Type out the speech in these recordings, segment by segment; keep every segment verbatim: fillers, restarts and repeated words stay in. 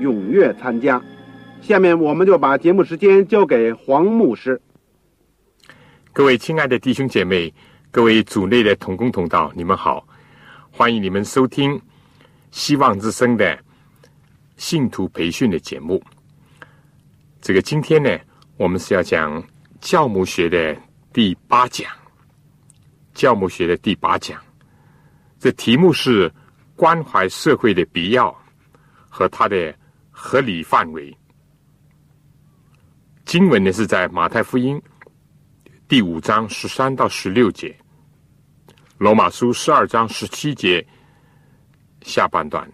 踊跃参加。下面我们就把节目时间交给黄牧师。各位亲爱的弟兄姐妹，各位主内的同工同道，你们好，欢迎你们收听希望之声的信徒培训的节目。这个今天呢，我们是要讲教牧学的第八讲，教牧学的第八讲，这题目是关怀社会的必要和它的合理范围。经文呢是在马太福音第五章十三到十六节，罗马书十二章十七节下半段。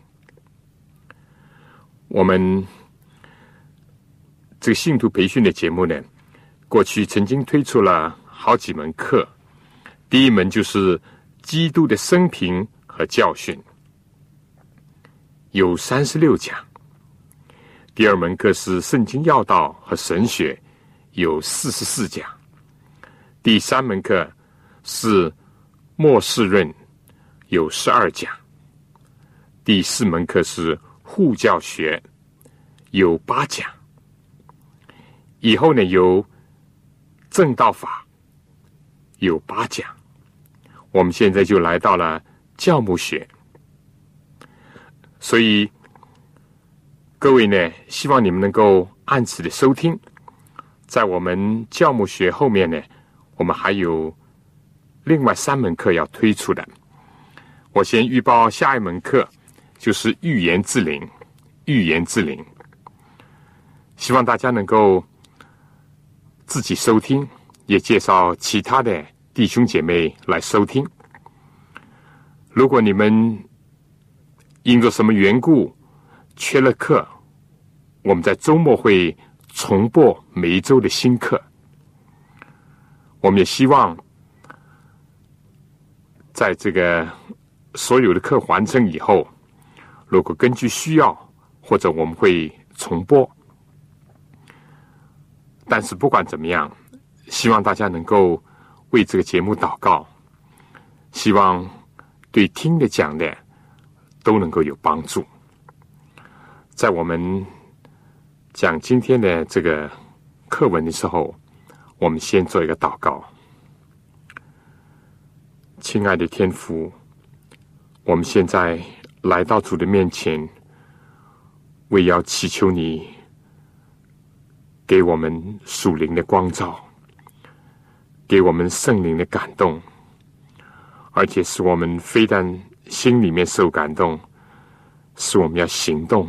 我们这个信徒培训的节目呢，过去曾经推出了好几门课，第一门就是基督的生平和教训，有三十六讲；第二门课是圣经要道和神学，有四十四讲；第三门课是末世论，有十二讲；第四门课是护教学，有八讲。以后呢，有正道法，有八讲。我们现在就来到了教牧学，所以各位呢，希望你们能够按时的收听。在我们教牧学后面呢，我们还有另外三门课要推出的。我先预报下一门课，就是预言之灵，预言之灵，希望大家能够自己收听，也介绍其他的弟兄姐妹来收听。如果你们因着什么缘故缺了课，我们在周末会重播每一周的新课。我们也希望在这个所有的课完成以后，如果根据需要，或者我们会重播。但是不管怎么样，希望大家能够为这个节目祷告，希望对听的讲的都能够有帮助。在我们讲今天的这个课文的时候，我们先做一个祷告。亲爱的天父，我们现在来到主的面前，为要祈求你给我们属灵的光照，给我们圣灵的感动，而且使我们非但心里面受感动，使我们要行动，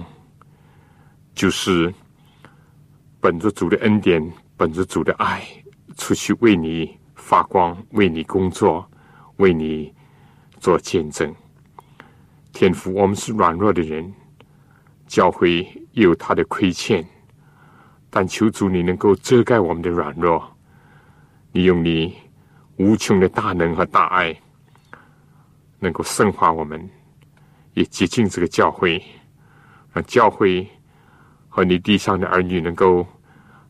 就是本着主的恩典，本着主的爱，出去为你发光，为你工作，为你做见证。天父，我们是软弱的人，教会也有他的亏欠，但求主你能够遮盖我们的软弱，你用你无穷的大能和大爱，能够圣化我们，也洁净这个教会，让教会和你地上的儿女能够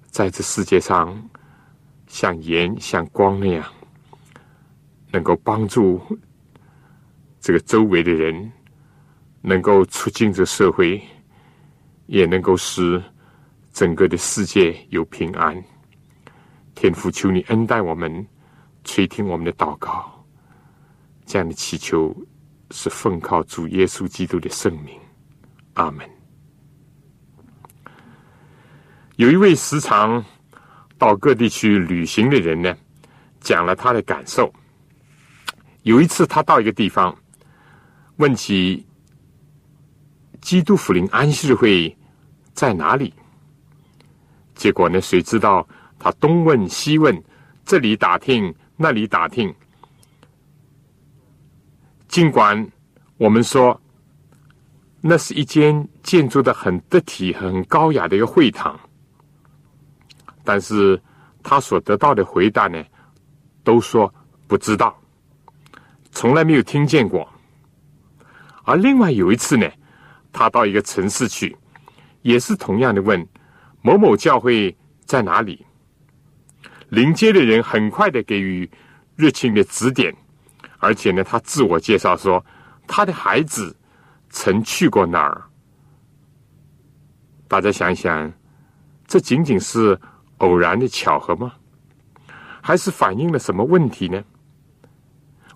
在这世界上像盐像光那样，能够帮助这个周围的人，能够促进这社会，也能够使整个的世界有平安。天父，求你恩待我们，垂听我们的祷告。这样的祈求是奉靠主耶稣基督的圣名，阿们。有一位时常到各地去旅行的人呢，讲了他的感受。有一次，他到一个地方，问起基督福临安息日会在哪里。结果呢，谁知道他东问西问，这里打听，那里打听。尽管我们说那是一间建筑的很得体、很高雅的一个会堂，但是他所得到的回答呢，都说不知道，从来没有听见过。而另外有一次呢，他到一个城市去，也是同样的问某某教会在哪里。邻街的人很快的给予热情的指点，而且呢，他自我介绍说他的孩子曾去过那儿。大家想一想，这仅仅是偶然的巧合吗？还是反映了什么问题呢？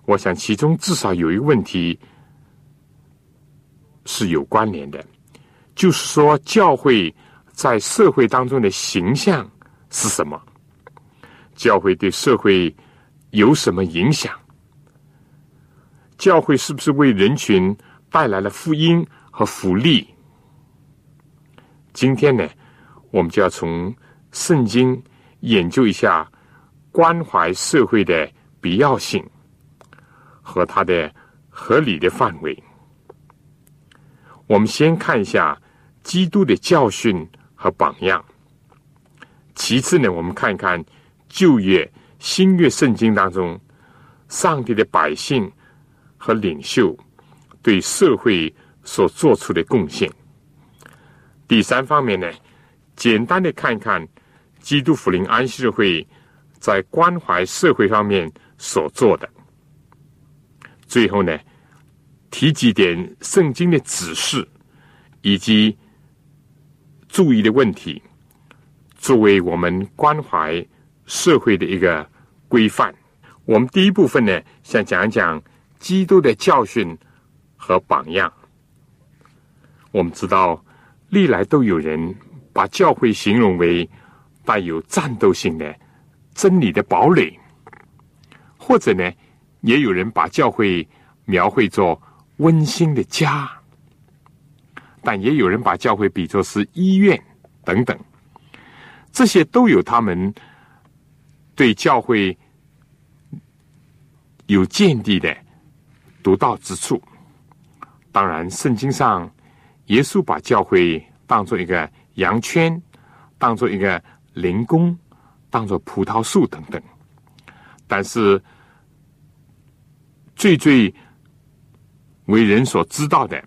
我想其中至少有一个问题是有关联的，就是说教会在社会当中的形象是什么？教会对社会有什么影响？教会是不是为人群带来了福音和福利？今天呢，我们就要从圣经研究一下关怀社会的必要性和它的合理的范围。我们先看一下基督的教训和榜样，其次呢，我们看看旧约、新约圣经当中上帝的百姓和领袖对社会所做出的贡献。第三方面呢，简单的看看基督福临安息日会在关怀社会方面所做的。最后呢，提几点圣经的指示以及注意的问题，作为我们关怀社会的一个规范。我们第一部分呢，想讲一讲基督的教训和榜样。我们知道历来都有人把教会形容为带有战斗性的真理的堡垒，或者呢，也有人把教会描绘作温馨的家，但也有人把教会比作是医院等等。这些都有他们对教会有见地的独到之处。当然，圣经上耶稣把教会当作一个羊圈，当作一个灵宫，当作葡萄树等等。但是最最为人所知道的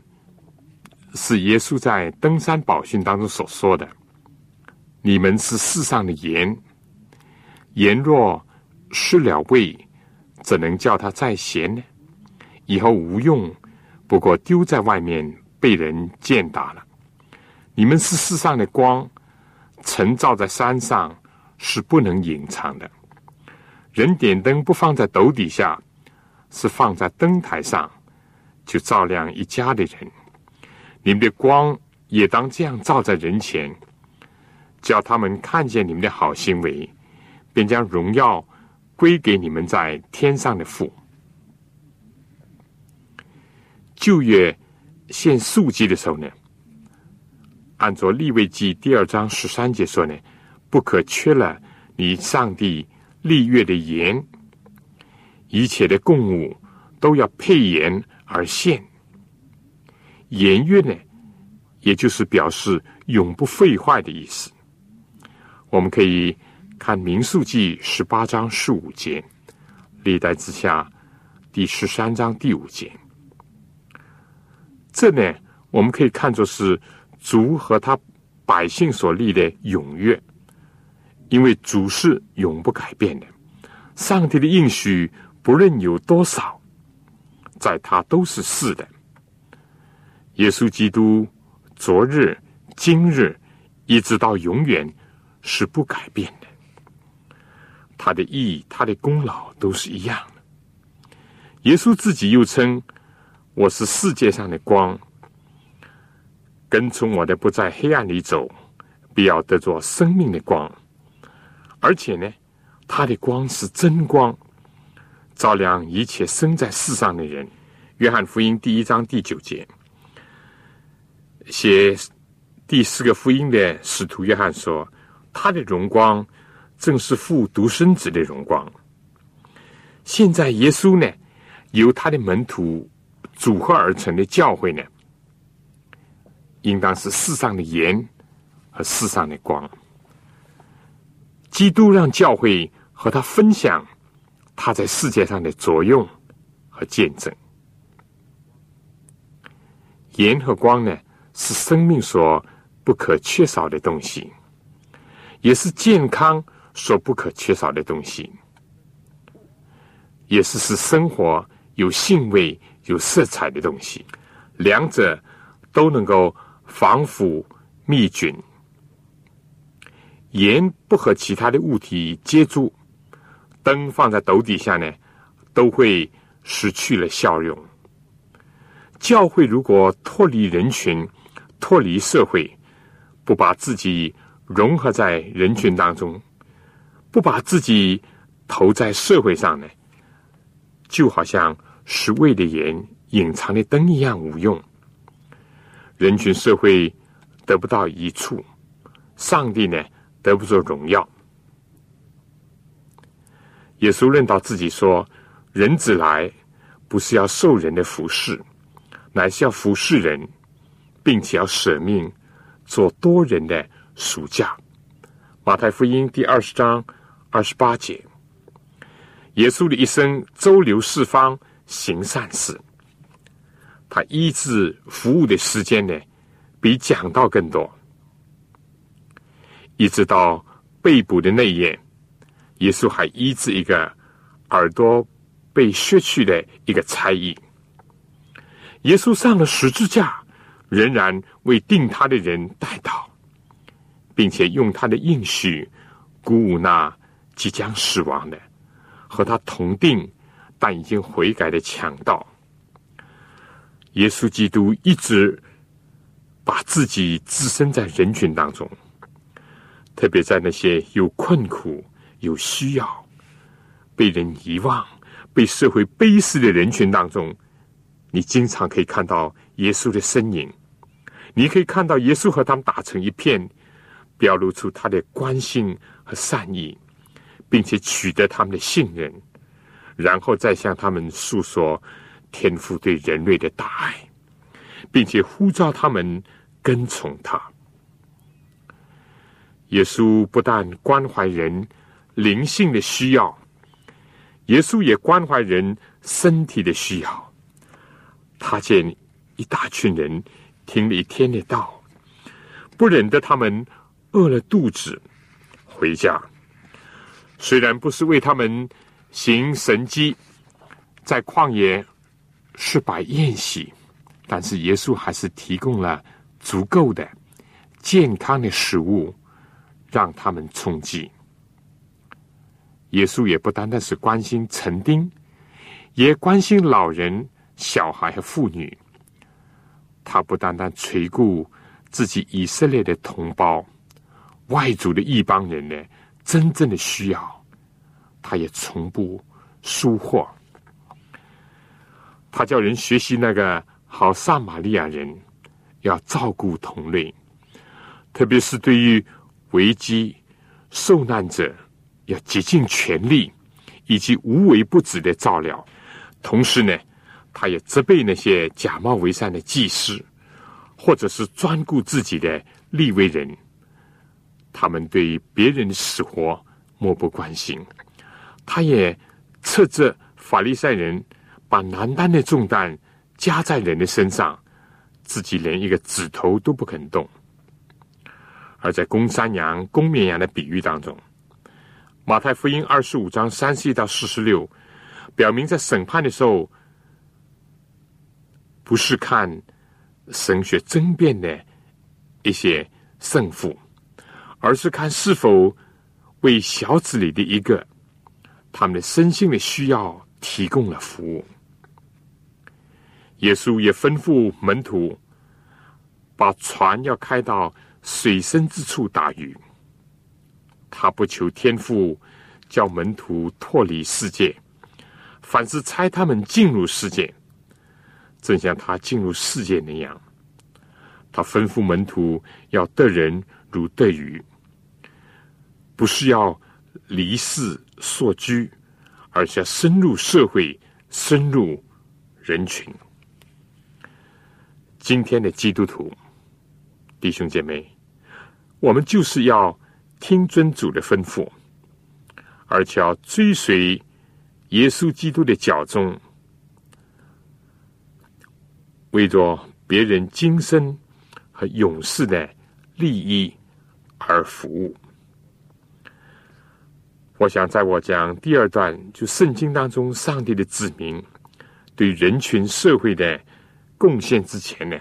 是耶稣在登山宝训当中所说的，你们是世上的盐，盐若失了味，怎能叫它再咸呢？以后无用，不过丢在外面被人践踏了。你们是世上的光，晨照在山上是不能隐藏的。人点灯不放在斗底下，是放在灯台上，就照亮一家的人。你们的光也当这样照在人前，叫他们看见你们的好行为，便将荣耀归给你们在天上的父。旧约献素祭的时候呢，按照利未记第二章十三节说呢，不可缺了你上帝立约的盐，一切的供物都要配盐而献。盐约呢，也就是表示永不废坏的意思。我们可以看民数记十八章十五节，历代之下第十三章第五节。这呢，我们可以看作是主和他百姓所立的永约，因为主是永不改变的，上帝的应许不论有多少，在他都是是的。耶稣基督昨日、今日一直到永远是不改变的，他的意义、他的功劳都是一样的。耶稣自己又称，我是世界上的光，跟从我的不在黑暗里走，必要得着生命的光，而且呢，他的光是真光，照亮一切生在世上的人。约翰福音第一章第九节，写第四个福音的使徒约翰说，他的荣光正是父独生子的荣光。现在耶稣呢，由他的门徒组合而成的教会呢，应当是世上的盐和世上的光。基督让教会和他分享他在世界上的作用和见证。盐和光呢，是生命所不可缺少的东西，也是健康所不可缺少的东西，也是使生活有兴味有色彩的东西。两者都能够防腐灭菌。盐不和其他的物体接触，灯放在斗底下呢，都会失去了效用。教会如果脱离人群，脱离社会，不把自己融合在人群当中，不把自己投在社会上呢，就好像十味的盐隐藏的灯一样无用，人群社会得不到益处，上帝呢得不着荣耀。耶稣论到自己说，人子来不是要受人的服侍，乃是要服侍人，并且要舍命做多人的赎价。马太福音第二十章二十八节。耶稣的一生周流四方行善事，他医治服务的时间呢，比讲道更多。一直到被捕的那一夜，耶稣还医治一个耳朵被削去的一个差役。耶稣上了十字架，仍然为定他的人代祷，并且用他的应许鼓舞那即将死亡的，和他同定但已经悔改的强盗。耶稣基督一直把自己置身在人群当中，特别在那些有困苦有需要被人遗忘被社会背视的人群当中，你经常可以看到耶稣的身影，你可以看到耶稣和他们打成一片，表露出他的关心和善意，并且取得他们的信任，然后再向他们诉说天父对人类的大爱，并且呼召他们跟从他。耶稣不但关怀人灵性的需要，耶稣也关怀人身体的需要。他见一大群人听了一天的道，不忍得他们饿了肚子回家，虽然不是为他们行神迹，在旷野是摆宴席，但是耶稣还是提供了足够的健康的食物让他们充饥。耶稣也不单单是关心成丁，也关心老人小孩和妇女。他不单单垂顾自己以色列的同胞，外族的异邦人呢真正的需要，他也从不疏忽。他叫人学习那个好撒玛利亚人，要照顾同类，特别是对于危机受难者要竭尽全力，以及无微不至的照料。同时呢，他也责备那些假冒为善的祭司，或者是专顾自己的利未人，他们对别人的死活漠不关心。他也斥责法利赛人把难担的重担加在人的身上，自己连一个指头都不肯动。而在公山羊、公绵羊的比喻当中，马太福音二十五章三十一到四十六，表明在审判的时候，不是看神学争辩的一些胜负，而是看是否为小子里的一个他们的身心的需要提供了服务。耶稣也吩咐门徒把船要开到水深之处打鱼。他不求天父叫门徒脱离世界，反是差他们进入世界，正像他进入世界那样。他吩咐门徒要得人如得鱼，不是要离世所居，而是要深入社会，深入人群。今天的基督徒弟兄姐妹，我们就是要听尊主的吩咐，而且要追随耶稣基督的脚踪，为着别人今生和永世的利益而服务。我想在我讲第二段，就圣经当中上帝的子民对人群社会的贡献之前呢，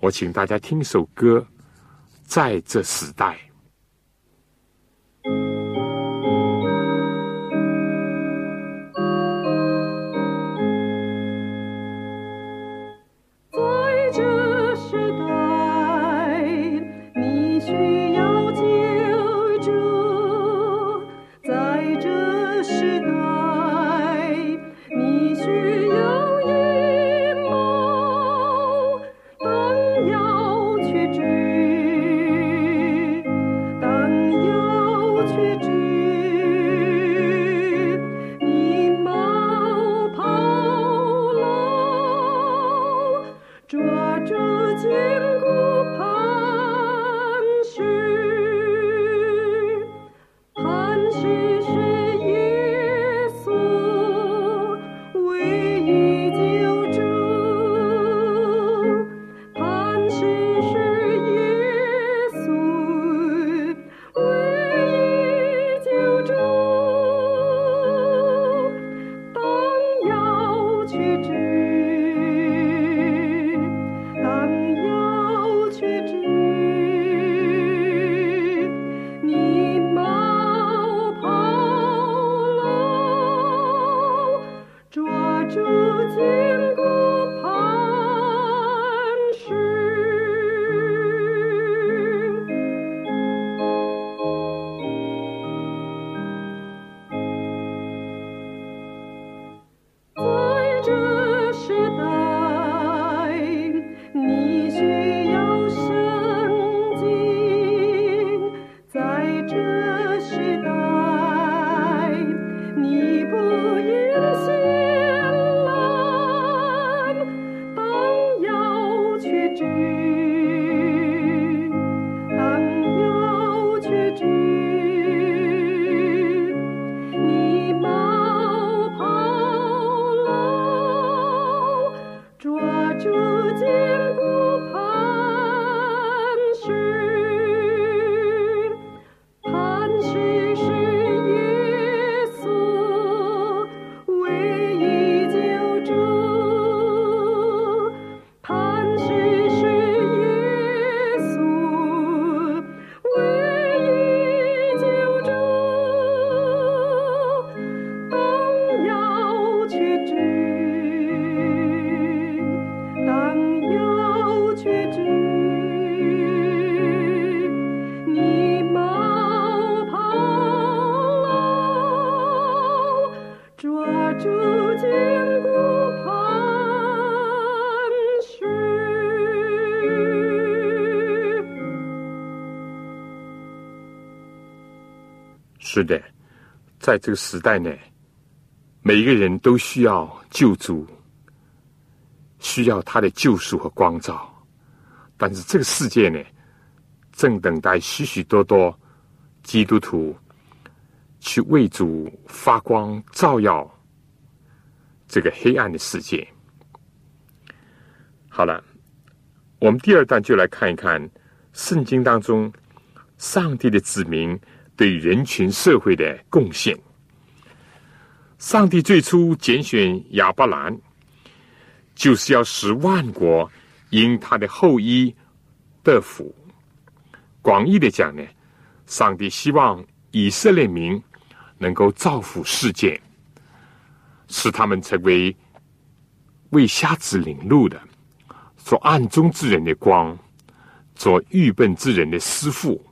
我请大家听首歌《在这时代》。是的，在这个时代呢，每一个人都需要救主，需要他的救赎和光照。但是这个世界呢，正等待许许多多基督徒去为主发光照耀这个黑暗的世界。好了，我们第二段就来看一看圣经当中上帝的子民对人群社会的贡献。上帝最初拣选亚伯兰，就是要使万国因他的后裔得福。广义的讲呢，上帝希望以色列民能够造福世界，使他们成为为瞎子领路的，做暗中之人的光，做愚笨之人的师傅，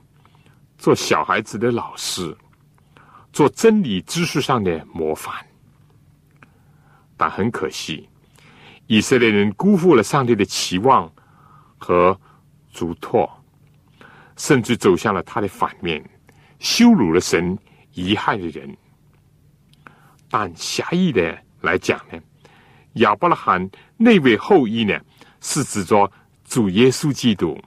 做小孩子的老师，做真理知识上的模范。但很可惜，以色列人辜负了上帝的期望和嘱托，甚至走向了他的反面，羞辱了神，贻害了人。但狭义的来讲呢，亚伯拉罕那位后裔呢，是指着主耶稣基督，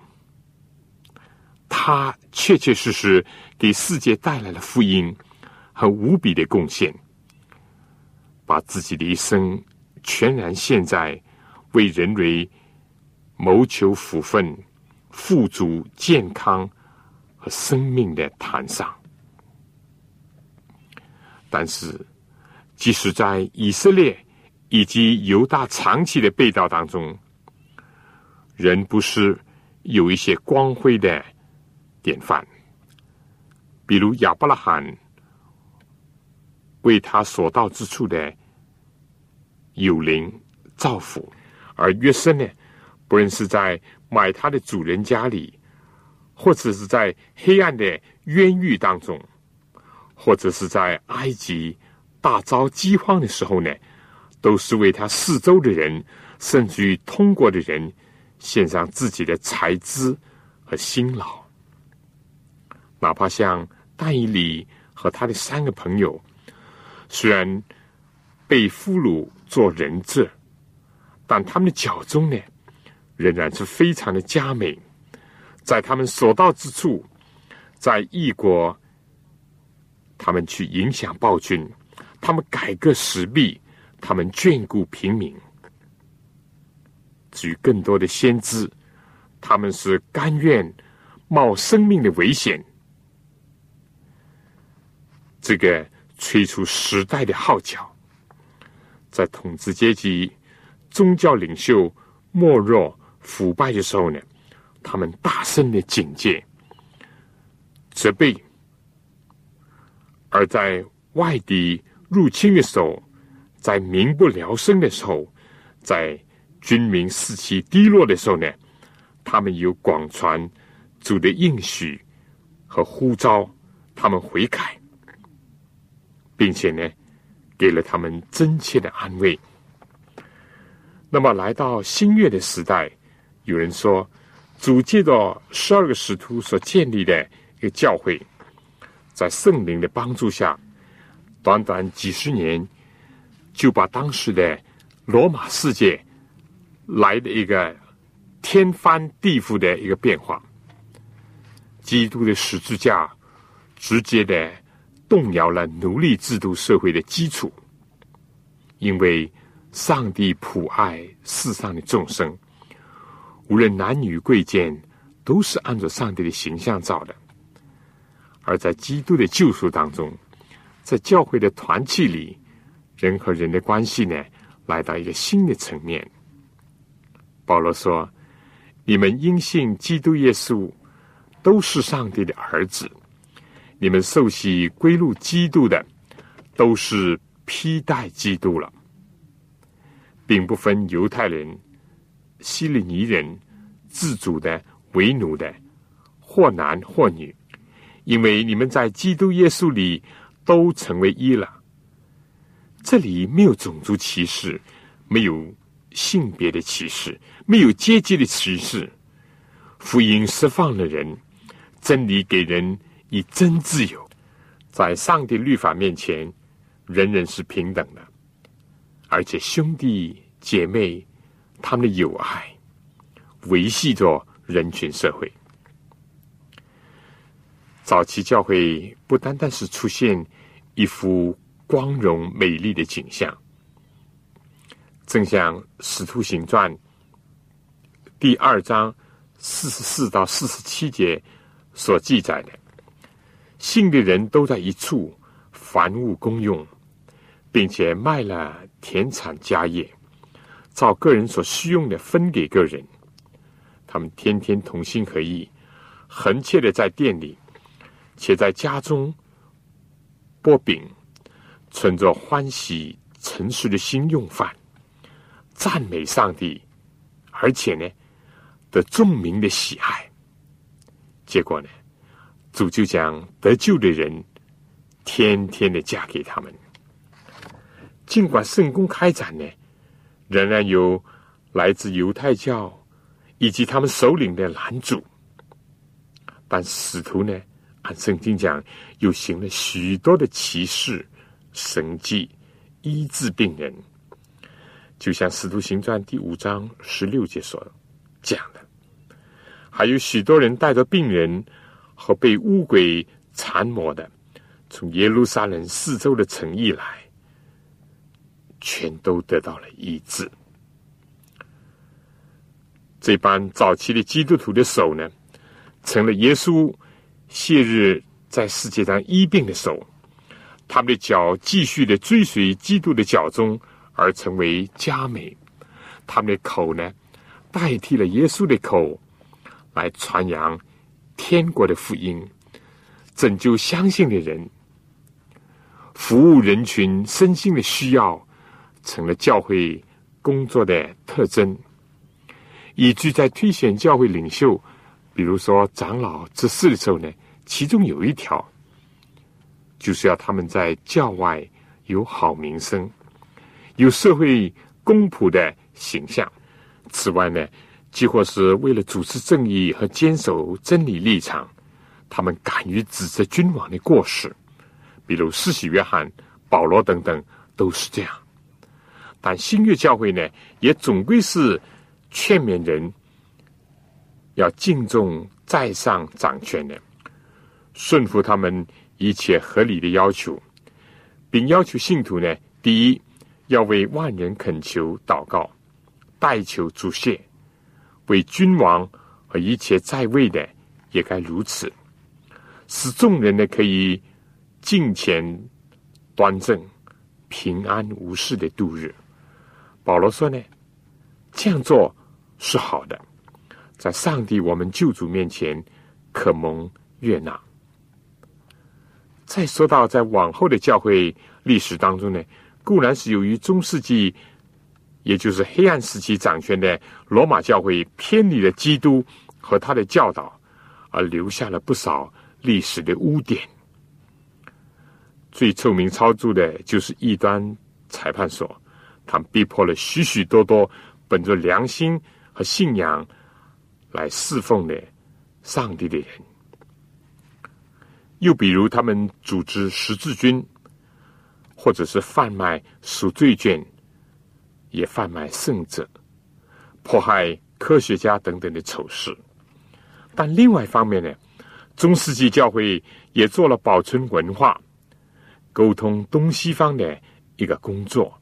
他确确实实给世界带来了福音和无比的贡献，把自己的一生全然献在为人类谋求福分、富足、健康和生命的坛上。但是即使在以色列以及犹大长期的被盗当中，人不是有一些光辉的典范，比如亚伯拉罕为他所到之处的有灵造福，而约瑟呢，不论是在买他的主人家里，或者是在黑暗的冤狱当中，或者是在埃及大遭饥荒的时候呢，都是为他四周的人，甚至于通过的人，献上自己的才智和辛劳。哪怕像但以理和他的三个朋友，虽然被俘虏做人质，但他们的脚踪呢，仍然是非常的佳美。在他们所到之处，在异国，他们去影响暴君，他们改革时弊，他们眷顾平民。至于更多的先知，他们是甘愿冒生命的危险。这个催出时代的号角，在统治阶级、宗教领袖没落腐败的时候呢，他们大声的警戒、责备；而在外敌入侵的时候，在民不聊生的时候，在军民士气低落的时候呢，他们有广传主的应许和呼召，他们悔改，并且呢，给了他们真切的安慰。那么来到新约的时代，有人说，主借着十二个使徒所建立的一个教会，在圣灵的帮助下，短短几十年，就把当时的罗马世界来的一个天翻地覆的一个变化，基督的十字架直接的动摇了奴隶制度社会的基础，因为上帝普爱世上的众生，无论男女贵贱，都是按照上帝的形象造的。而在基督的救赎当中，在教会的团契里，人和人的关系呢，来到一个新的层面。保罗说，你们因信基督耶稣都是上帝的儿子，你们受洗归入基督的，都是披戴基督了，并不分犹太人、希利尼人、自主的、为奴的，或男或女，因为你们在基督耶稣里都成为一了。这里没有种族歧视，没有性别的歧视，没有阶级的歧视。福音释放了人，真理给人以真自由，在上帝律法面前，人人是平等的，而且兄弟姐妹他们的友爱维系着人群社会。早期教会不单单是出现一幅光荣美丽的景象，正像《使徒行传》第二章四十四到四十七节所记载的，信的人都在一处，凡物公用，并且卖了田产家业，照个人所需用的分给个人。他们天天同心合意，恒切的在店里，且在家中擘饼，存着欢喜诚实的心用饭，赞美上帝，而且呢，得众民的喜爱。结果呢，主就将得救的人天天的嫁给他们。尽管圣工开展呢，仍然有来自犹太教以及他们首领的拦阻，但使徒呢，按圣经讲，又行了许多的奇事、神迹，医治病人，就像《使徒行传》第五章十六节所讲的，还有许多人带着病人和被污鬼缠磨的，从耶路撒冷四周的城邑来，全都得到了医治。这般早期的基督徒的手呢，成了耶稣昔日在世界上医病的手，他们的脚继续的追随基督的脚踪而成为佳美，他们的口呢，代替了耶稣的口来传扬天国的福音，拯救相信的人，服务人群身心的需要，成了教会工作的特征，以及在推选教会领袖，比如说长老执事的时候呢，其中有一条就是要他们在教外有好名声，有社会公仆的形象。此外呢，几乎是为了主持正义和坚守真理立场，他们敢于指责君王的过失，比如施洗约翰、保罗等等都是这样。但新约教会呢，也总归是劝勉人要敬重在上掌权的，顺服他们一切合理的要求，并要求信徒呢，第一，要为万人恳求祷告，代求祝谢，为君王和一切在位的也该如此，使众人呢可以敬虔端正，平安无事的度日。保罗说呢，这样做是好的，在上帝我们救主面前可蒙悦纳。再说到在往后的教会历史当中呢，固然是由于中世纪，也就是黑暗时期掌权的罗马教会偏离了基督和他的教导，而留下了不少历史的污点。最臭名昭著的就是异端裁判所，他们逼迫了许许多多本着良心和信仰来侍奉的上帝的人。又比如他们组织十字军，或者是贩卖赎罪券，也贩卖圣者，迫害科学家等等的丑事。但另外一方面呢，中世纪教会也做了保存文化、沟通东西方的一个工作，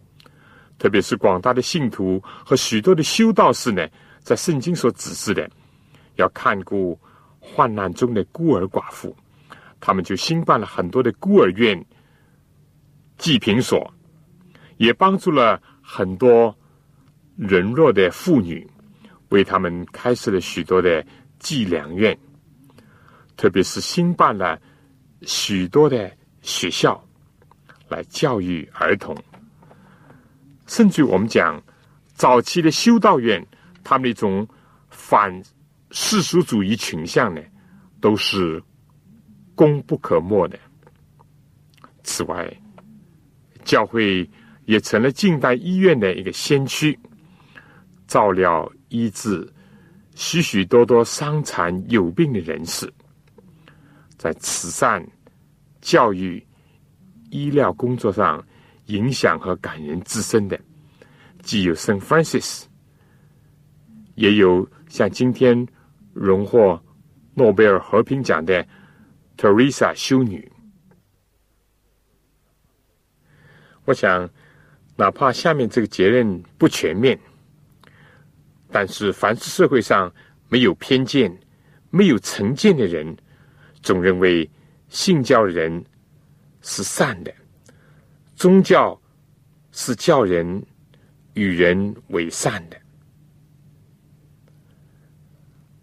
特别是广大的信徒和许多的修道士呢，在圣经所指示的要看顾患难中的孤儿寡妇，他们就兴办了很多的孤儿院、济贫所，也帮助了很多人弱的妇女，为他们开设了许多的寄粮院，特别是兴办了许多的学校来教育儿童。甚至我们讲早期的修道院，他们的一种反世俗主义倾向呢，都是功不可没的。此外，教会也成了近代医院的一个先驱，照料医治许许多多伤残有病的人士，在慈善、教育、医疗工作上影响和感人至深的，既有 圣Francis， 也有像今天荣获诺贝尔和平奖的 Teresa 修女。我想哪怕下面这个结论不全面，但是凡是社会上没有偏见、没有成见的人，总认为信教人是善的，宗教是教人与人为善的。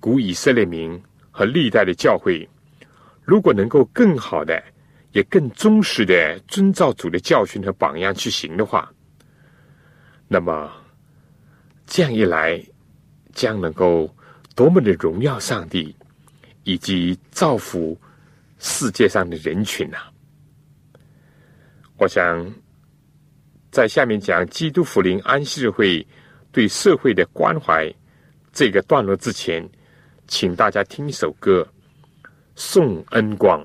古以色列民和历代的教会，如果能够更好的也更忠实的遵照主的教训和榜样去行的话，那么这样一来，将能够多么的荣耀上帝，以及造福世界上的人群啊。我想在下面讲基督福临安息日会对社会的关怀这个段落之前，请大家听一首歌，宋恩光。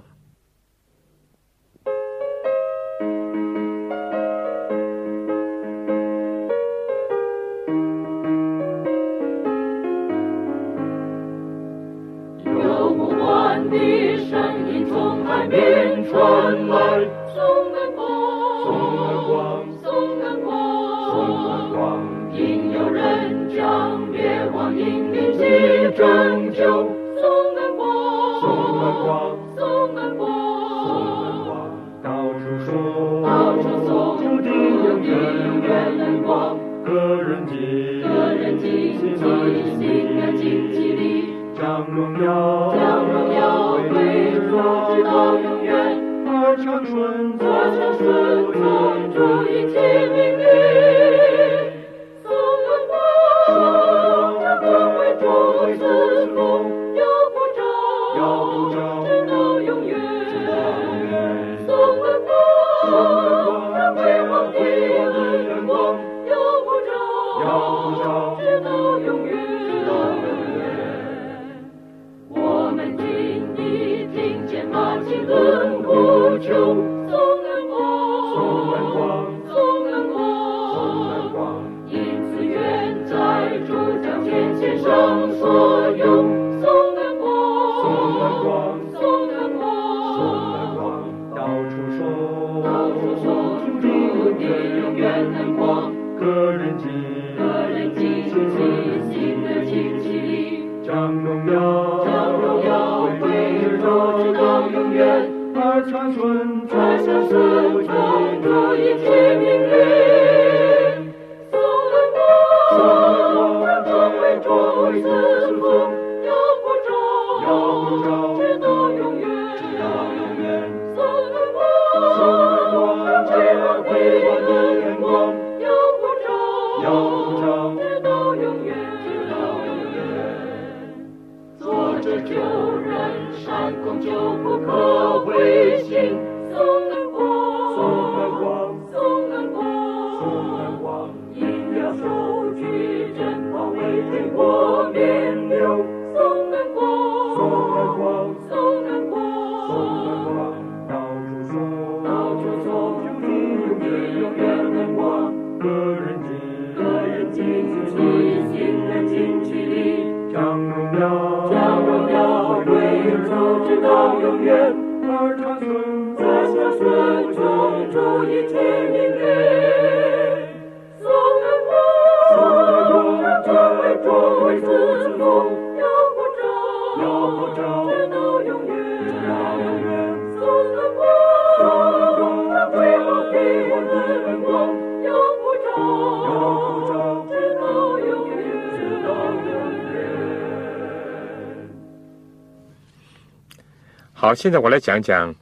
好，现在我来讲讲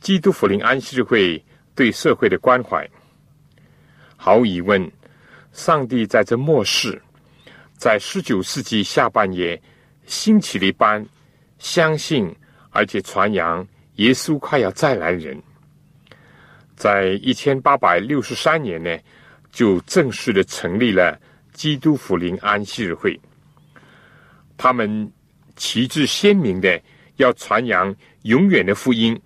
基督福临安息日会对社会的关怀。毫无疑问，上帝在这末世，在十九世纪下半叶兴起了一般相信而且传扬耶稣快要再来的人，在一千八百六十三年呢，就正式的成立了基督福临安息日会。他们旗帜鲜明的要传扬永远的福音，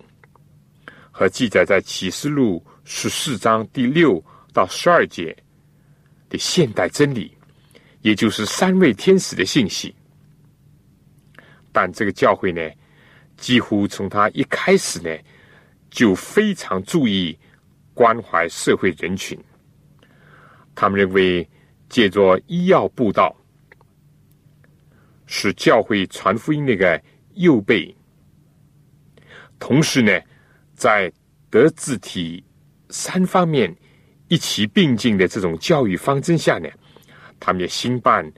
和记载在启示录十四章第六到十二节的现代真理，也就是三位天使的信息。但这个教会呢，几乎从它一开始呢，就非常注意关怀社会人群。他们认为借着医药布道，使教会传福音那个右背，同时呢，在德智体三方面一起并进的这种教育方针下呢，他们也兴办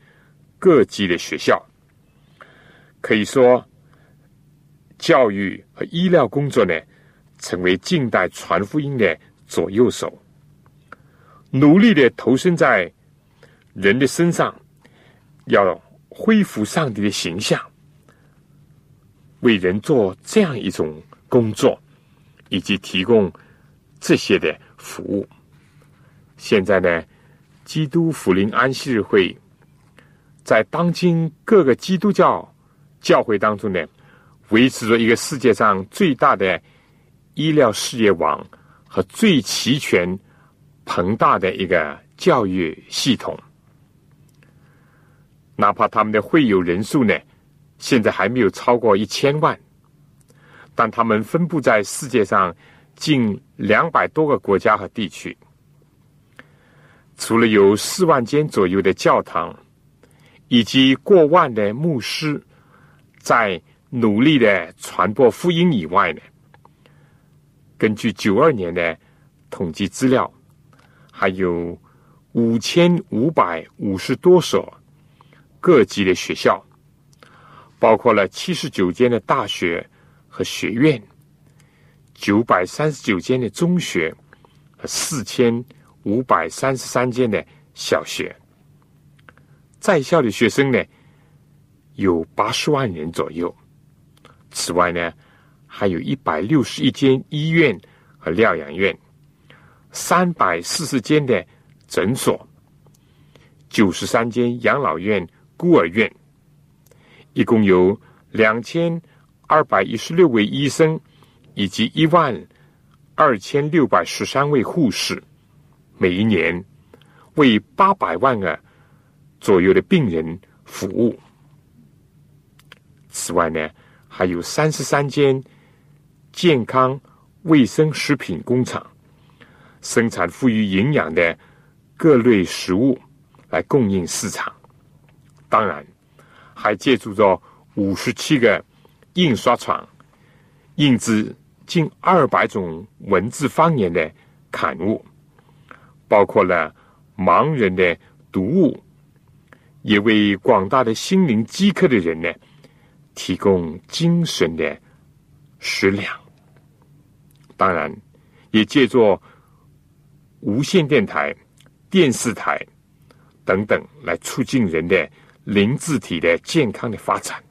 各级的学校。可以说，教育和医疗工作呢，成为近代传福音的左右手，努力的投身在人的身上，要恢复上帝的形象，为人做这样一种工作，以及提供这些的服务。现在呢，基督福临安息日会在当今各个基督教教会当中呢，维持着一个世界上最大的医疗事业网和最齐全庞大的一个教育系统。哪怕他们的会友人数呢，现在还没有超过一千万，但他们分布在世界上近两百多个国家和地区。除了有四万间左右的教堂，以及过万的牧师在努力的传播福音以外呢，根据九二年的统计资料，还有五千五百五十多所各级的学校，包括了七十九间的大学和学院，九百三十九间的中学和四千五百三十三间的小学。在校的学生呢，有八十万人左右。此外呢，还有一百六十一间医院和疗养院，三百四十间的诊所，九十三间养老院、孤儿院，一共有两千二百一十六位医生，以及一万二千六百十三位护士，每一年为八百万个左右的病人服务。此外呢，还有三十三间健康卫生食品工厂，生产富于营养的各类食物来供应市场。当然，还借助着五十七个印刷厂，印制近二百种文字方言的刊物，包括了盲人的读物，也为广大的心灵饥渴的人呢提供精神的食粮。当然，也借助无线电台、电视台等等来促进人的灵智体的健康的发展。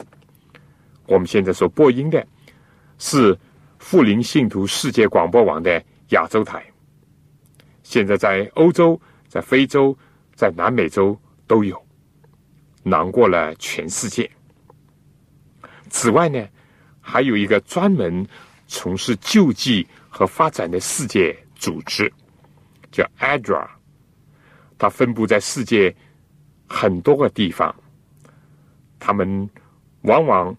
我们现在所播音的是富林信徒世界广播网的亚洲台，现在在欧洲、在非洲、在南美洲都有，囊括了全世界。此外呢，还有一个专门从事救济和发展的世界组织，叫 A D R A， 它分布在世界很多个地方，它们往往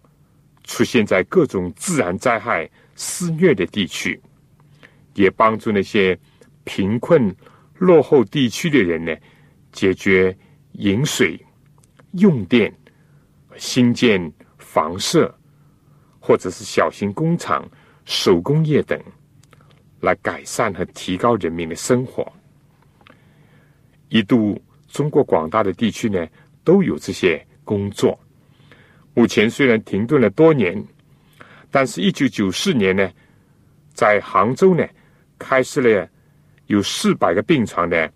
出现在各种自然灾害肆虐的地区，也帮助那些贫困落后地区的人呢，解决饮水、用电、新建房舍，或者是小型工厂、手工业等，来改善和提高人民的生活。一度中国广大的地区呢都有这些工作，目前虽然停顿了多年，但是一九九四年呢，在杭州呢开设了有四百个病床的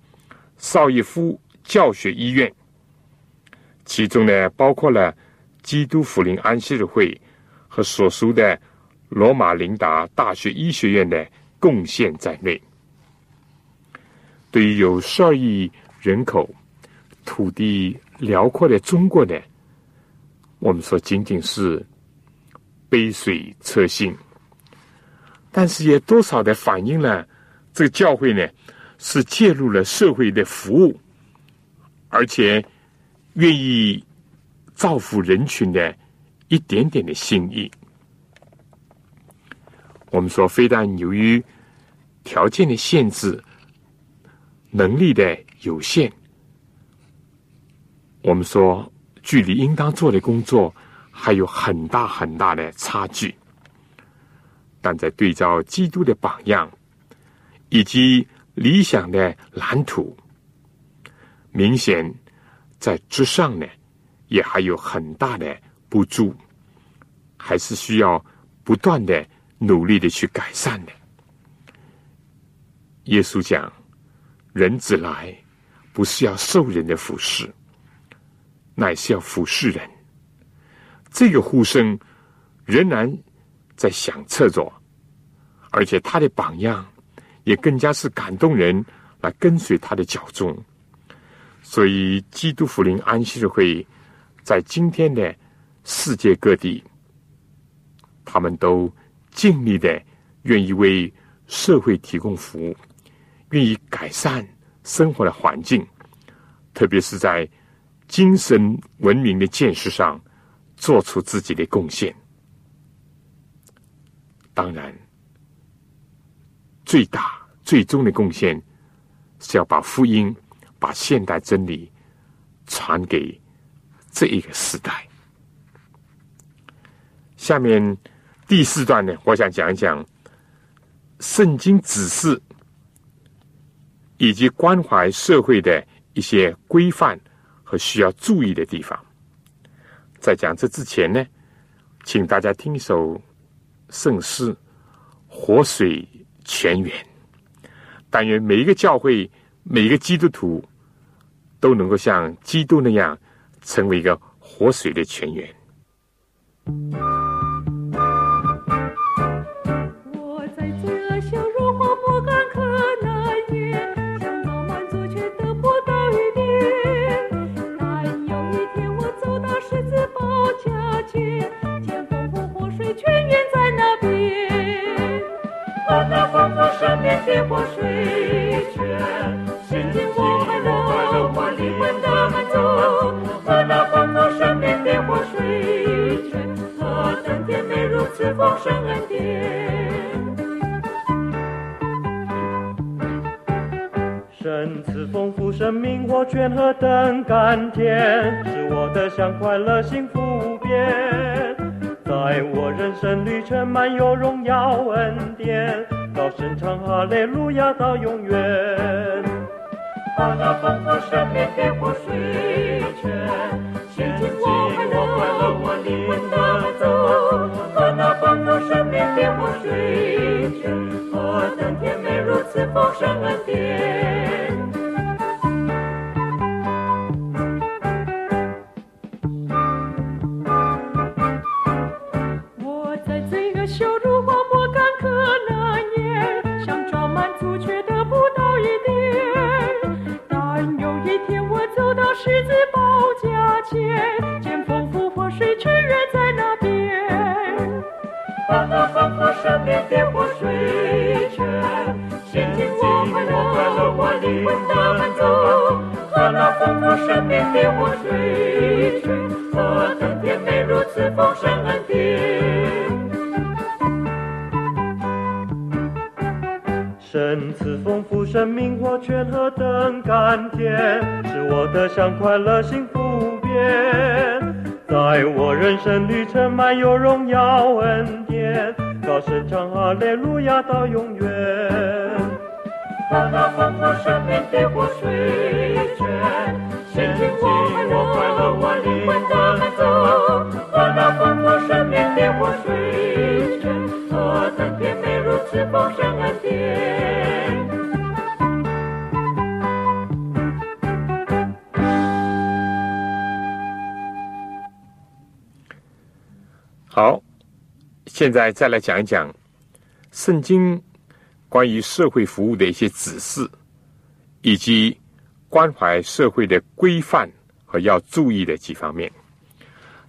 邵逸夫教学医院，其中呢包括了基督福临安息日会和所属的罗马琳达大学医学院的贡献在内。对于有十二亿人口、土地辽阔的中国呢，我们说仅仅是杯水车薪，但是也多少的反映了这个教会呢是介入了社会的服务，而且愿意造福人群的一点点的心意。我们说，非但由于条件的限制、能力的有限，我们说距离应当做的工作还有很大很大的差距。但在对照基督的榜样以及理想的蓝图，明显在之上呢也还有很大的不足，还是需要不断的努力的去改善的。耶稣讲，人子来不是要受人的服侍，乃是要服侍人。这个呼声仍然在响彻着，而且他的榜样也更加是感动人来跟随他的脚踪。所以基督福临安息日会在今天的世界各地，他们都尽力的愿意为社会提供服务，愿意改善生活的环境，特别是在精神文明的建设上做出自己的贡献。当然，最大最终的贡献是要把福音，把现代真理传给这一个时代。下面第四段呢，我想讲一讲圣经指示以及关怀社会的一些规范和需要注意的地方。在讲这之前呢，请大家听一首圣诗《活水泉源》，但愿每一个教会，每一个基督徒都能够像基督那样成为一个活水的泉源。我在罪恶羞辱或不干渴难言，想要满足却得不到一点。但有一天我走到十字宝架前，见丰富活水泉源在那边。我那丰富生命的活水泉，心情我快乐，我灵魂的满足，和那丰富生命的活水泉，和等天美如此丰盛恩典。神赐丰富生命活泉和等甘甜，使我的享快乐幸福无边。在我人生旅程满有荣耀恩典，高声唱哈利路亚到永远。把那丰富生命的活水泉，心情我快乐，我灵魂的满足，把那丰富生命的活水泉，何等甜美如此丰盛恩典。我在罪恶羞辱荒漠干渴难言，想找满足却得不到一点。走到十字宝架前，见丰富活水泉源在那边。把那丰富生命的活水泉，心情我快乐，我灵魂的满足，和那丰富生命的活水泉，何等甜美如此丰盛恩典。神赐丰富生命活泉和等甘甜，使我的享快乐幸福无边。在我人生旅程满有荣耀恩典，高声唱哈利路亚到永远。把那丰富生命的活水泉，心情我快乐，我灵魂的满足，把那丰富生命的活水泉，何等甜美如此丰盛恩典。好，现在再来讲一讲圣经关于社会服务的一些指示，以及关怀社会的规范和要注意的几方面。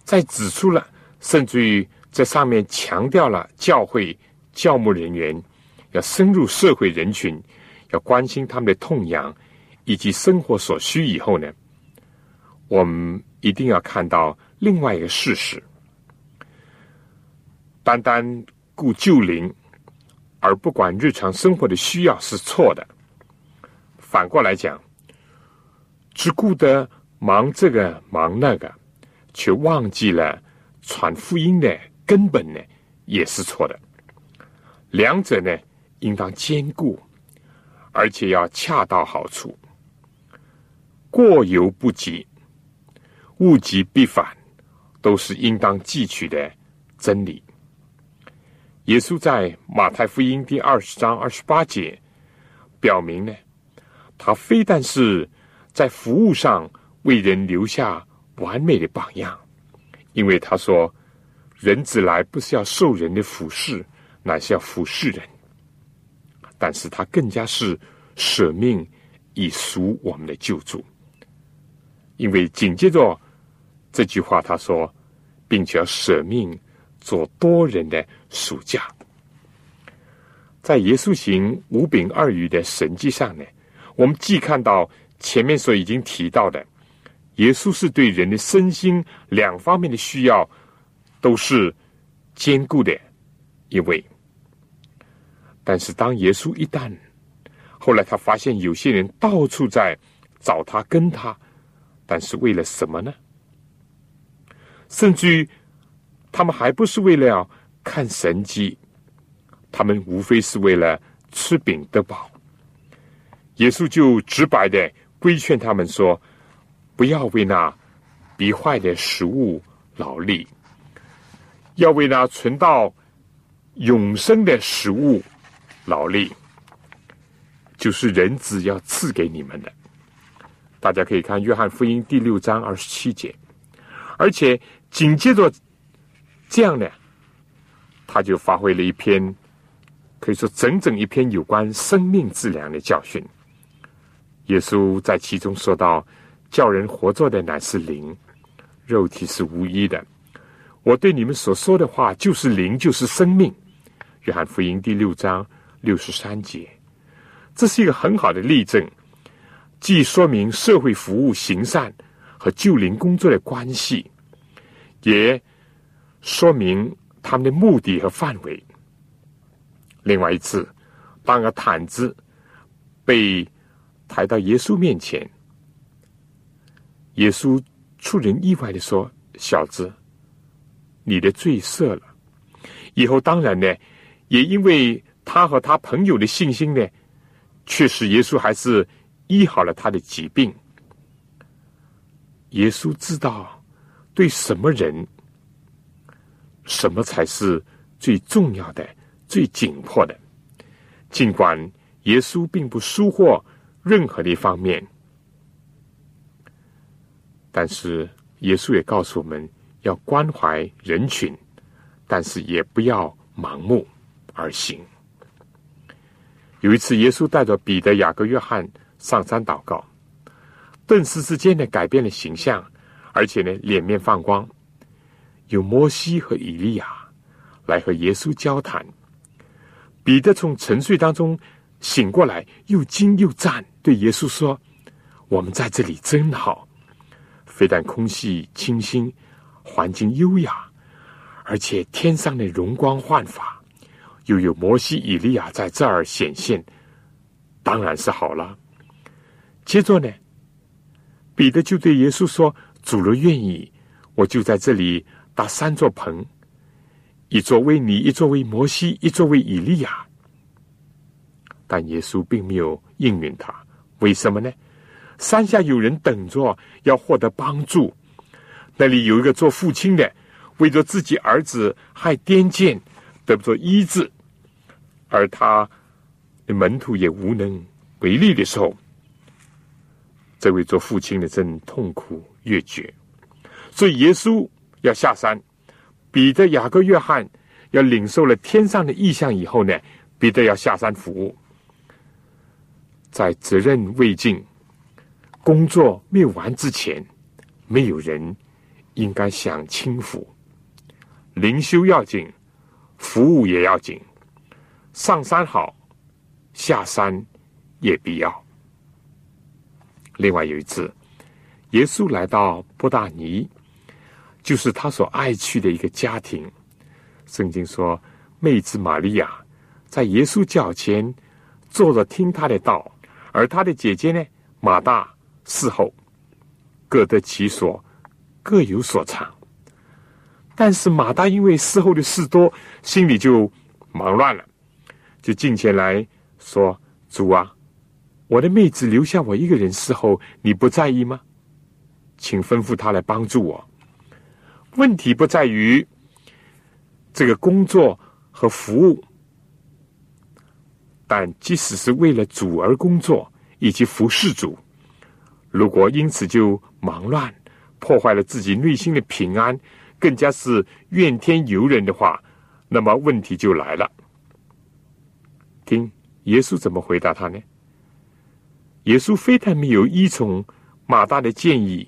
在指出了，甚至于在上面强调了教会教牧人员要深入社会人群，要关心他们的痛痒以及生活所需以后呢，我们一定要看到另外一个事实。单单顾旧灵而不管日常生活的需要是错的，反过来讲，只顾得忙这个忙那个，却忘记了传福音的根本呢，也是错的。两者呢，应当兼顾，而且要恰到好处。过犹不及，物极必反，都是应当汲取的真理。耶稣在马太福音第二十章二十八节表明呢，他非但是在服务上为人留下完美的榜样，因为他说，人子来不是要受人的服侍，乃是要服侍人。但是他更加是舍命以赎我们的救主。因为紧接着这句话他说，并且要舍命做多人的赎价。在耶稣行五饼二鱼的神迹上呢，我们既看到前面所已经提到的耶稣是对人的身心两方面的需要都是坚固的一位，但是当耶稣一旦后来他发现有些人到处在找他跟他，但是为了什么呢？甚至于他们还不是为了看神迹，他们无非是为了吃饼得饱。耶稣就直白的规劝他们说，不要为那逼坏的食物劳力，要为那存到永生的食物劳力，就是人子要赐给你们的。大家可以看约翰福音第六章二十七节。而且紧接着这样呢，他就发挥了一篇可以说整整一篇有关生命质量的教训。耶稣在其中说到，叫人活着的乃是灵，肉体是无益的。我对你们所说的话就是灵，就是生命。约翰福音第六章六十三节。这是一个很好的例证，既说明社会服务行善和救灵工作的关系，也说明他们的目的和范围。另外一次，当个毯子被抬到耶稣面前，耶稣出人意外地说，小子，你的罪赦了。以后当然呢，也因为他和他朋友的信心呢，确实耶稣还是医好了他的疾病。耶稣知道对什么人什么才是最重要的、最紧迫的。尽管耶稣并不疏忽任何的一方面，但是耶稣也告诉我们要关怀人群，但是也不要盲目而行。有一次耶稣带着彼得、雅各、约翰上山祷告，顿时之间呢改变了形象，而且呢脸面放光，有摩西和以利亚来和耶稣交谈。彼得从沉睡当中醒过来，又惊又赞，对耶稣说，我们在这里真好，非但空气清新，环境优雅，而且天上的荣光焕发，又有摩西以利亚在这儿显现，当然是好了。接着呢，彼得就对耶稣说，主若愿意，我就在这里搭三座棚，一座为你，一座为摩西，一座为以利亚。但耶稣并没有应允他，为什么呢？山下有人等着要获得帮助，那里有一个做父亲的，为着自己儿子害癫痫得不着医治，而他的门徒也无能为力的时候，这位做父亲的正痛苦越绝。所以耶稣要下山，彼得、雅各、约翰要领受了天上的异象以后呢，彼得要下山服务。在责任未尽、工作没有完之前，没有人应该享清福。灵修要紧，服务也要紧，上山好，下山也必要。另外有一次，耶稣来到伯大尼，就是他所爱去的一个家庭。圣经说，妹子玛利亚在耶稣脚前坐着听他的道，而他的姐姐呢，马大侍候，各得其所，各有所长。但是马大因为事后的事多，心里就忙乱了，就进前来说，主啊，我的妹子留下我一个人事后，你不在意吗？请吩咐她来帮助我。问题不在于这个工作和服务，但即使是为了主而工作以及服侍主，如果因此就忙乱，破坏了自己内心的平安，更加是怨天尤人的话，那么问题就来了。听耶稣怎么回答他呢？耶稣非但没有依从马大的建议，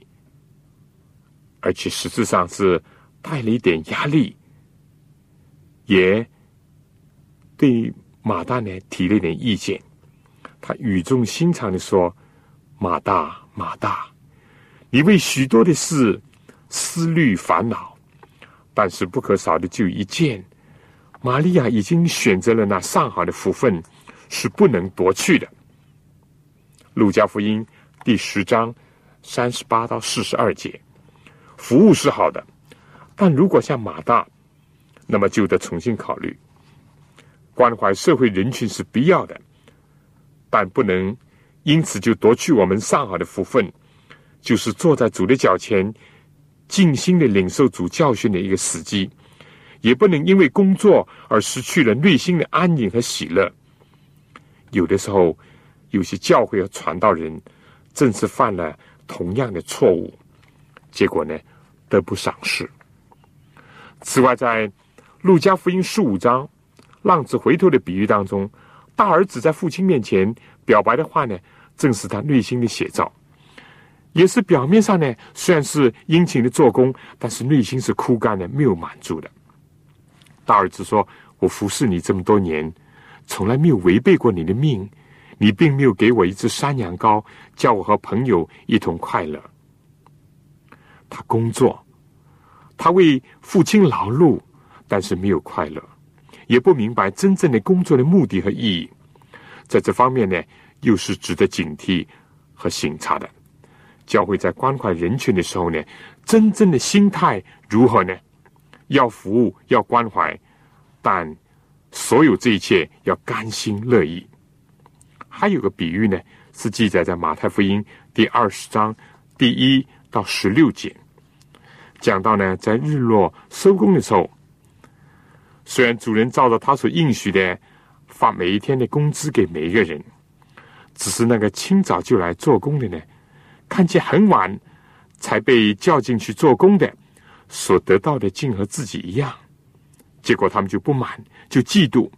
而且实质上是带了一点压力，也对马大呢提了一点意见。他语重心长地说：“马大，马大，你为许多的事思虑烦恼，但是不可少的就一件。玛利亚已经选择了那上好的福分，是不能夺去的。”路加福音第十章三十八到四十二节。服务是好的，但如果像马大，那么就得重新考虑。关怀社会人群是必要的，但不能因此就夺去我们上好的福分，就是坐在主的脚前，尽心的领受主教训的一个时机。也不能因为工作而失去了内心的安宁和喜乐。有的时候，有些教会和传道人正是犯了同样的错误，结果呢，得不赏识。此外，在路加福音十五章浪子回头的比喻当中，大儿子在父亲面前表白的话呢，正是他内心的写照。也是表面上呢，虽然是殷勤的做工，但是内心是枯干的，没有满足的。大儿子说：“我服侍你这么多年，从来没有违背过你的命，你并没有给我一只山羊羔，叫我和朋友一同快乐。”他工作，他为父亲劳碌，但是没有快乐，也不明白真正的工作的目的和意义。在这方面呢，又是值得警惕和省察的。教会在关怀人群的时候呢，真正的心态如何呢？要服务，要关怀，但所有这一切要甘心乐意。还有个比喻呢，是记载在马太福音第二十章第一到十六节，讲到呢，在日落收工的时候，虽然主人照着他所应许的发每一天的工资给每一个人，只是那个清早就来做工的呢，看见很晚才被叫进去做工的，所得到的竟和自己一样，结果他们就不满，就嫉妒。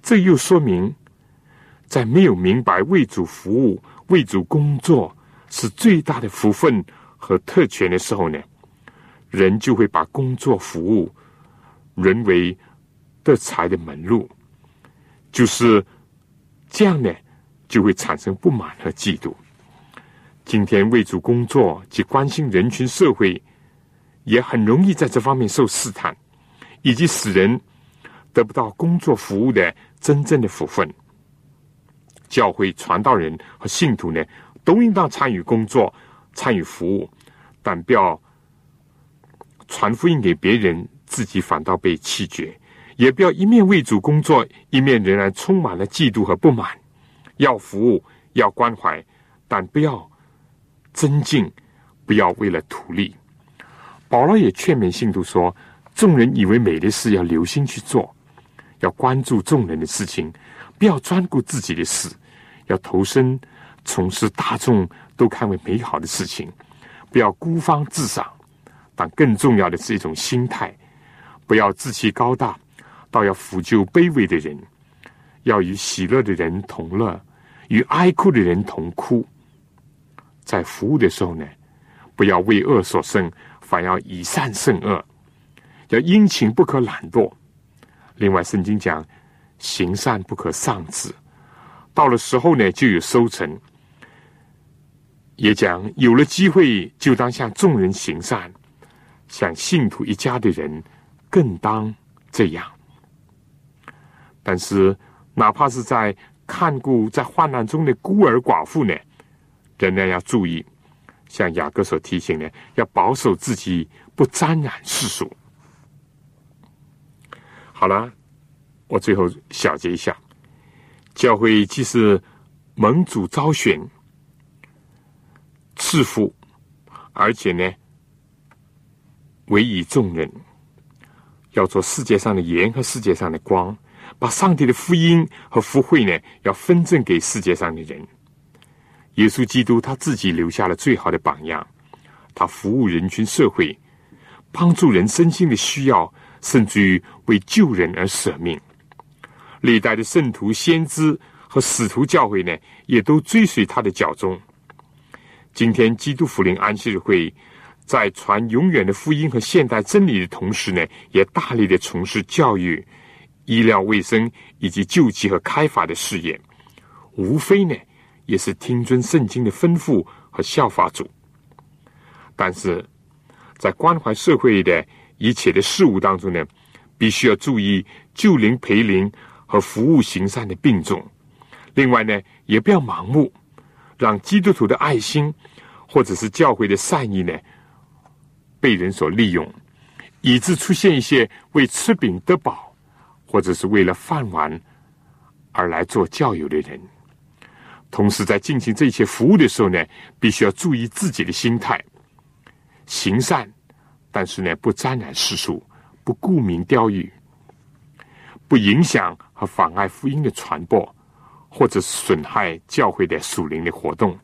这又说明，在没有明白为主服务、为主工作是最大的福分和特权的时候呢，人就会把工作服务沦为得财的门路，就是这样呢，就会产生不满和嫉妒。今天为主工作及关心人群社会，也很容易在这方面受试探，以及使人得不到工作服务的真正的福分。教会传道人和信徒呢，都应当参与工作，参与服务，但不要传福音给别人，自己反倒被弃绝。也不要一面为主工作，一面仍然充满了嫉妒和不满。要服务，要关怀，但不要增进，不要为了图利。保罗也劝勉信徒说：“众人以为美的事，要留心去做，要关注众人的事情，不要专顾自己的事，要投身从事大众都看为美好的事情，不要孤芳自赏。但更重要的是一种心态，不要志气高大，倒要扶救卑微的人，要与喜乐的人同乐，与哀哭的人同哭。”在服务的时候呢，不要为恶所胜，反要以善胜恶，要殷勤，不可懒惰。另外，圣经讲行善不可丧志，到了时候呢就有收成。也讲有了机会就当向众人行善，像信徒一家的人更当这样。但是哪怕是在看顾在患难中的孤儿寡妇呢，仍然要注意，像雅各所提醒的，要保守自己不沾染世俗。好了，我最后小结一下，教会既是蒙主招选赐福，而且呢委以重任，要做世界上的盐和世界上的光，把上帝的福音和福惠呢要分赠给世界上的人。耶稣基督他自己留下了最好的榜样，他服务人群社会，帮助人身心的需要，甚至于为救人而舍命。历代的圣徒、先知和使徒教会呢，也都追随他的脚踪。今天基督福临安息日会在传永远的福音和现代真理的同时呢，也大力的从事教育、医疗卫生以及救济和开发的事业，无非呢也是听遵圣经的吩咐和效法主。但是在关怀社会的一切的事物当中呢，必须要注意救灵、培灵和服务行善的并重。另外呢，也不要盲目让基督徒的爱心或者是教会的善意呢被人所利用，以致出现一些为吃饼得饱或者是为了饭碗而来做教友的人。同时在进行这些服务的时候呢，必须要注意自己的心态，行善但是呢不沾染世俗，不沽名钓誉，不影响和妨碍福音的传播，或者损害教会的属灵的活动。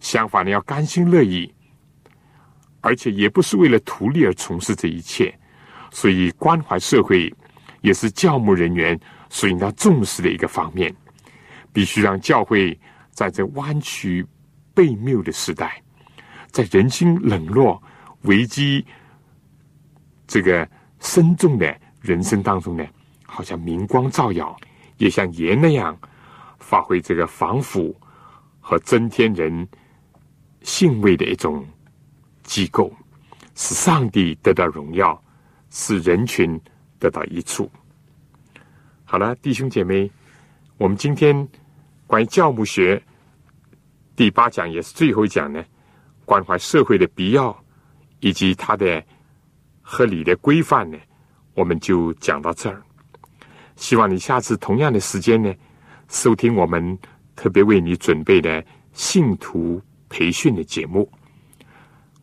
相反呢，要甘心乐意，而且也不是为了图利而从事这一切。所以关怀社会也是教牧人员所应当重视的一个方面，必须让教会在这弯曲悖谬的时代，在人心冷落、危机这个深重的人生当中呢，好像明光照耀，也像盐那样发挥这个防腐和增添人兴味的一种机构，使上帝得到荣耀，使人群得到益处。好了，弟兄姐妹，我们今天关于教牧学第八讲也是最后一讲呢，关怀社会的必要以及它的合理的规范呢，我们就讲到这儿。希望你下次同样的时间呢，收听我们特别为你准备的信徒培训的节目。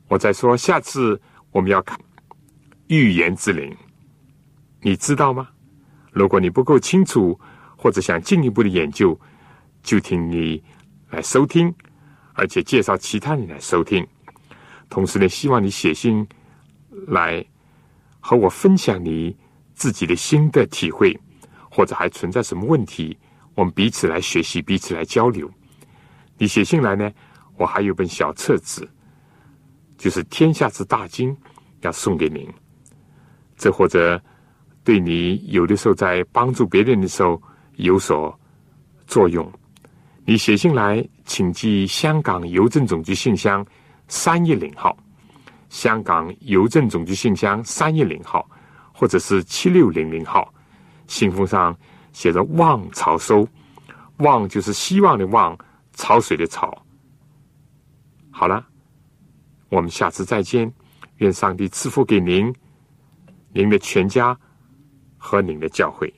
我再说，下次我们要看预言之灵，你知道吗？如果你不够清楚，或者想进一步的研究，就请你来收听，而且介绍其他人来收听。同时呢，希望你写信来和我分享你自己的新的体会，或者还存在什么问题，我们彼此来学习，彼此来交流。你写信来呢，我还有本小册子，就是《天下之大经》，要送给您。这或者对你有的时候在帮助别人的时候有所作用。你写信来，请寄香港邮政总局信箱三一零号，香港邮政总局信箱三一零号，或者是七六零零号，信封上写着“望潮收”，望就是希望的望，潮水的潮。好了，我们下次再见，愿上帝赐福给您、您的全家和您的教会。